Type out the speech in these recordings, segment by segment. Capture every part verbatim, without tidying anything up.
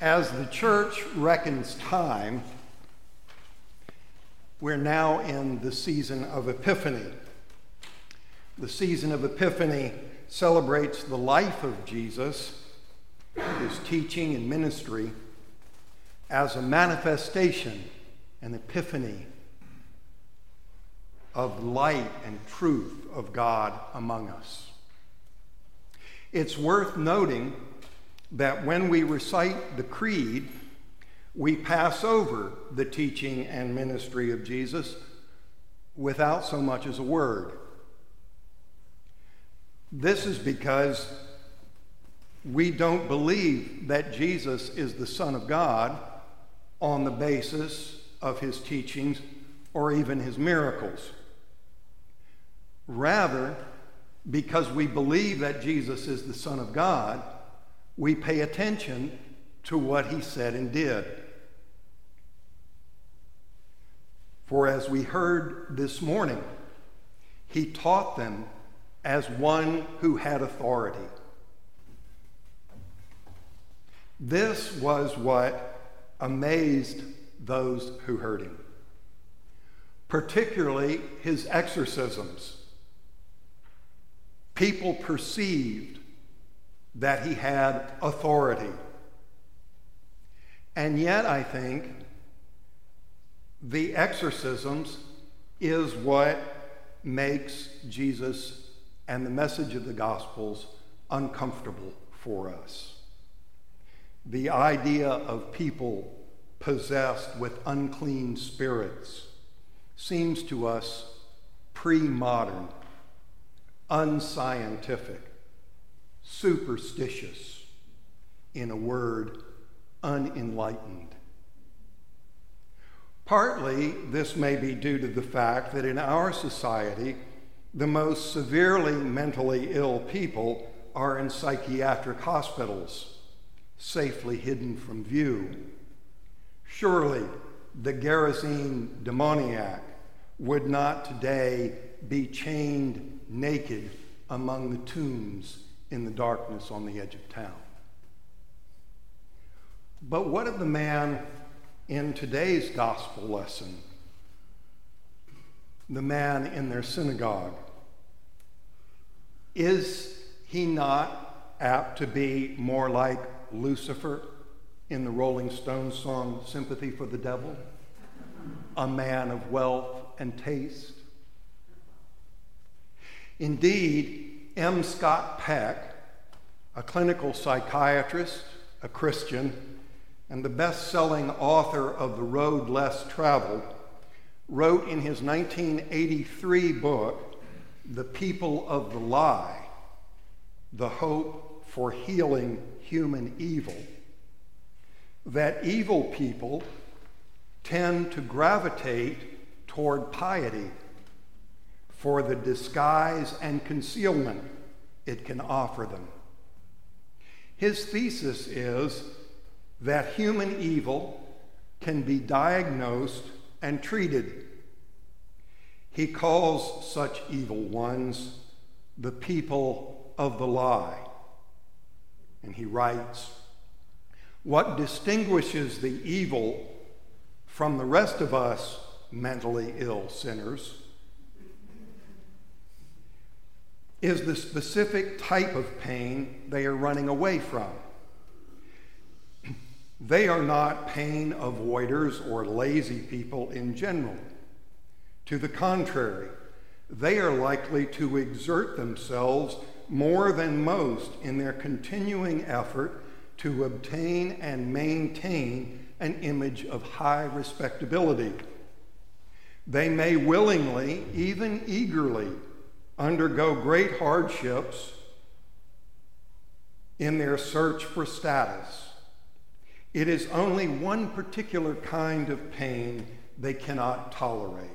As the church reckons time, we're now in the season of Epiphany. The season of Epiphany celebrates the life of Jesus, his teaching and ministry, as a manifestation, an epiphany of light and truth of God among us. It's worth noting that when we recite the creed, we pass over the teaching and ministry of Jesus without so much as a word. This is because we don't believe that Jesus is the Son of God on the basis of his teachings or even his miracles. Rather, because we believe that Jesus is the Son of God, we pay attention to what he said and did. For as we heard this morning, he taught them as one who had authority. This was what amazed those who heard him, particularly his exorcisms. People perceived that he had authority. And yet, I think, the exorcisms is what makes Jesus and the message of the Gospels uncomfortable for us. The idea of people possessed with unclean spirits seems to us pre-modern, unscientific, superstitious, in a word, unenlightened. Partly, this may be due to the fact that in our society, the most severely mentally ill people are in psychiatric hospitals, safely hidden from view. Surely, the Gerasene demoniac would not today be chained naked among the tombs in the darkness on the edge of town. But what of the man in today's gospel lesson? The man in their synagogue? Is he not apt to be more like Lucifer in the Rolling Stones song, Sympathy for the Devil? A man of wealth and taste? Indeed, M. Scott Peck, a clinical psychiatrist, a Christian, and the best-selling author of The Road Less Traveled, wrote in his nineteen eighty-three book, The People of the Lie, The Hope for Healing Human Evil, that evil people tend to gravitate toward piety for the disguise and concealment it can offer them. His thesis is that human evil can be diagnosed and treated. He calls such evil ones the people of the lie. And he writes, "What distinguishes the evil from the rest of us mentally ill sinners is the specific type of pain they are running away from. They are not pain avoiders or lazy people in general. To the contrary, they are likely to exert themselves more than most in their continuing effort to obtain and maintain an image of high respectability. They may willingly, even eagerly, undergo great hardships in their search for status. It is only one particular kind of pain they cannot tolerate,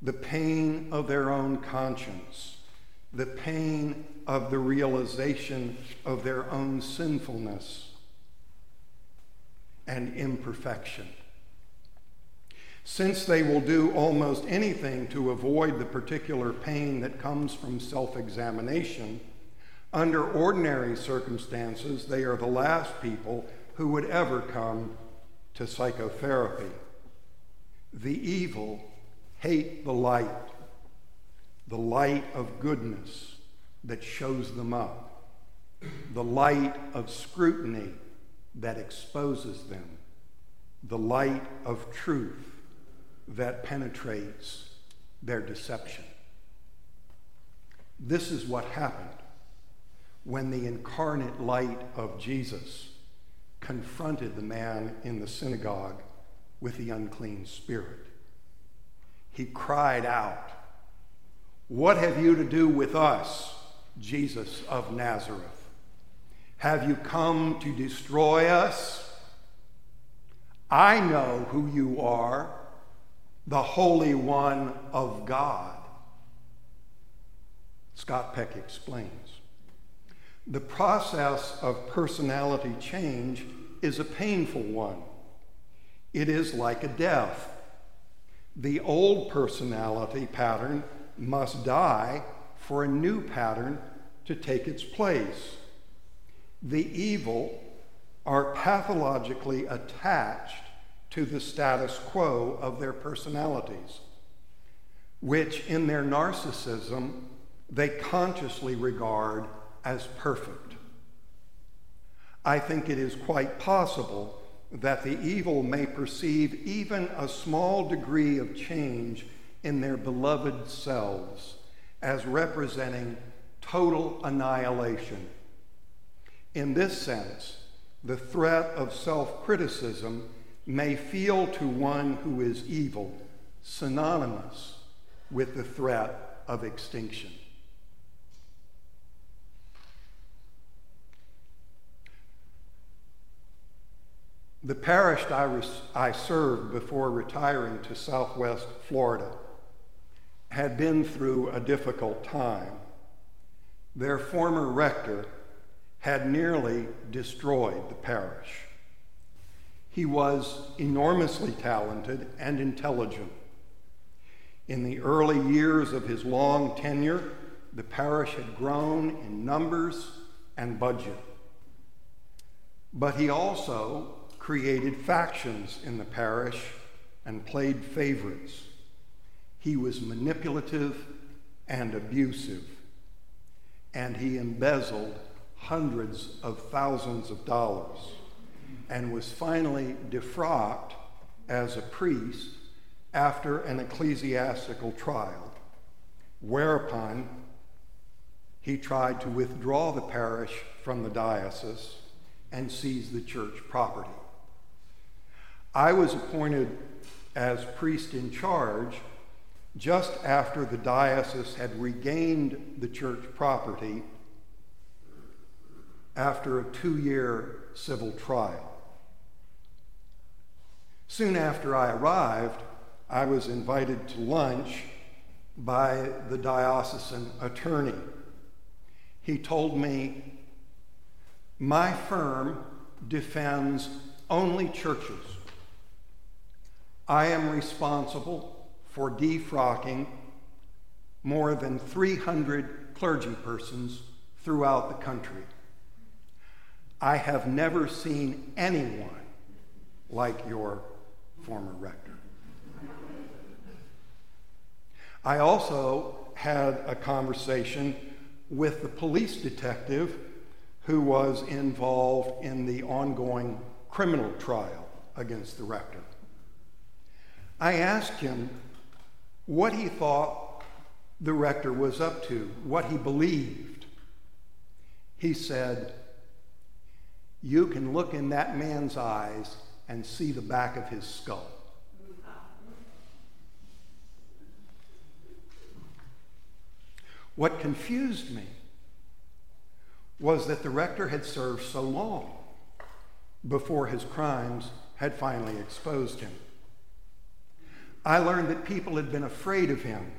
the pain of their own conscience, the pain of the realization of their own sinfulness and imperfection. Since they will do almost anything to avoid the particular pain that comes from self-examination, under ordinary circumstances, they are the last people who would ever come to psychotherapy. The evil hate the light, the light of goodness that shows them up, the light of scrutiny that exposes them, the light of truth that penetrates their deception. This is what happened when the incarnate light of Jesus confronted the man in the synagogue with the unclean spirit. He cried out, "What have you to do with us, Jesus of Nazareth? Have you come to destroy us? I know who you are, the Holy One of God." Scott Peck explains, "The process of personality change is a painful one. It is like a death. The old personality pattern must die for a new pattern to take its place. The evil are pathologically attached to the status quo of their personalities, which in their narcissism they consciously regard as perfect. I think it is quite possible that the evil may perceive even a small degree of change in their beloved selves as representing total annihilation. In this sense, the threat of self-criticism may feel to one who is evil synonymous with the threat of extinction." The parish I, I served before retiring to Southwest Florida had been through a difficult time. Their former rector had nearly destroyed the parish. He was enormously talented and intelligent. In the early years of his long tenure, the parish had grown in numbers and budget. But he also created factions in the parish and played favorites. He was manipulative and abusive, and he embezzled hundreds of thousands of dollars and was finally defrocked as a priest after an ecclesiastical trial, whereupon he tried to withdraw the parish from the diocese and seize the church property. I was appointed as priest in charge just after the diocese had regained the church property after a two-year civil trial. Soon after I arrived, I was invited to lunch by the diocesan attorney. He told me, "My firm defends only churches. I am responsible for defrocking more than three hundred clergypersons throughout the country. I have never seen anyone like your former rector." I also had a conversation with the police detective who was involved in the ongoing criminal trial against the rector. I asked him what he thought the rector was up to, what he believed. He said, "You can look in that man's eyes and see the back of his skull." What confused me was that the rector had served so long before his crimes had finally exposed him. I learned that people had been afraid of him.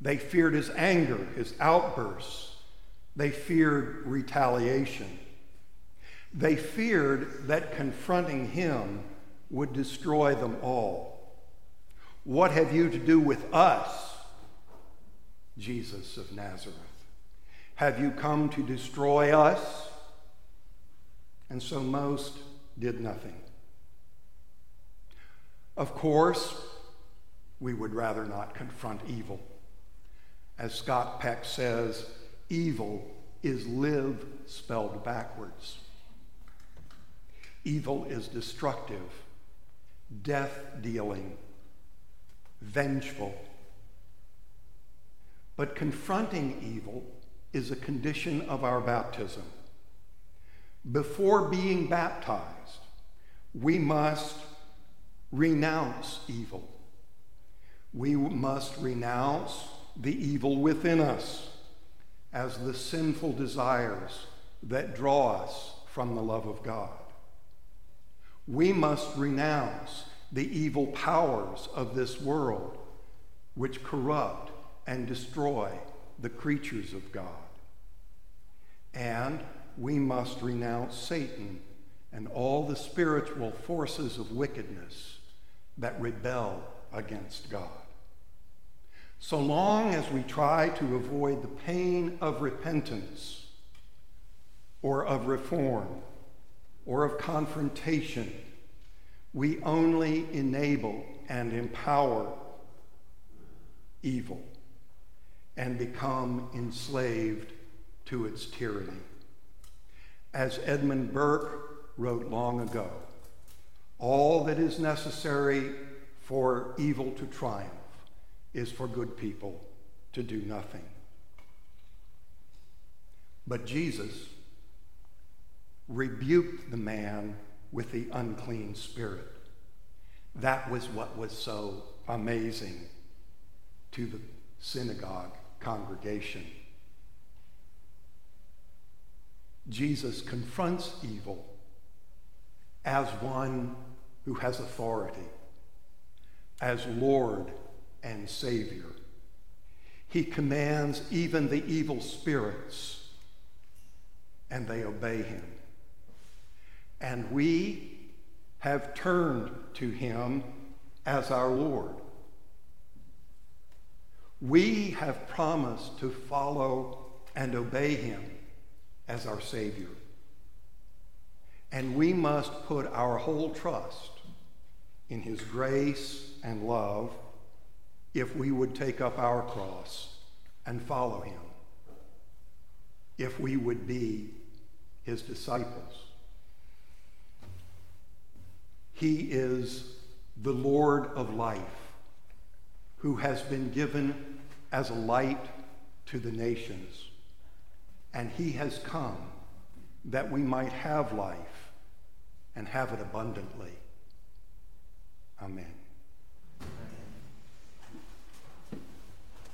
They feared his anger, his outbursts. They feared retaliation. They feared that confronting him would destroy them all. "What have you to do with us, Jesus of Nazareth? Have you come to destroy us? and so most did nothing. Of course, we would rather not confront evil. As Scott Peck says, evil is live spelled backwards. Evil is destructive, death-dealing, vengeful. But confronting evil is a condition of our baptism. Before being baptized, we must renounce evil. We must renounce the evil within us as the sinful desires that draw us from the love of God. We must renounce the evil powers of this world, which corrupt and destroy the creatures of God. And we must renounce Satan and all the spiritual forces of wickedness that rebel against God. So long as we try to avoid the pain of repentance, or of reform, or of confrontation, we only enable and empower evil and become enslaved to its tyranny. As Edmund Burke wrote long ago, all that is necessary for evil to triumph is for good people to do nothing. But Jesus rebuked the man with the unclean spirit. That was what was so amazing to the synagogue congregation. Jesus confronts evil as one who has authority, as Lord and Savior. He commands even the evil spirits, and they obey him. And we have turned to him as our Lord. We have promised to follow and obey him as our Savior. And we must put our whole trust in his grace and love if we would take up our cross and follow him, if we would be his disciples. He is the Lord of life, who has been given as a light to the nations. And he has come that we might have life and have it abundantly. Amen.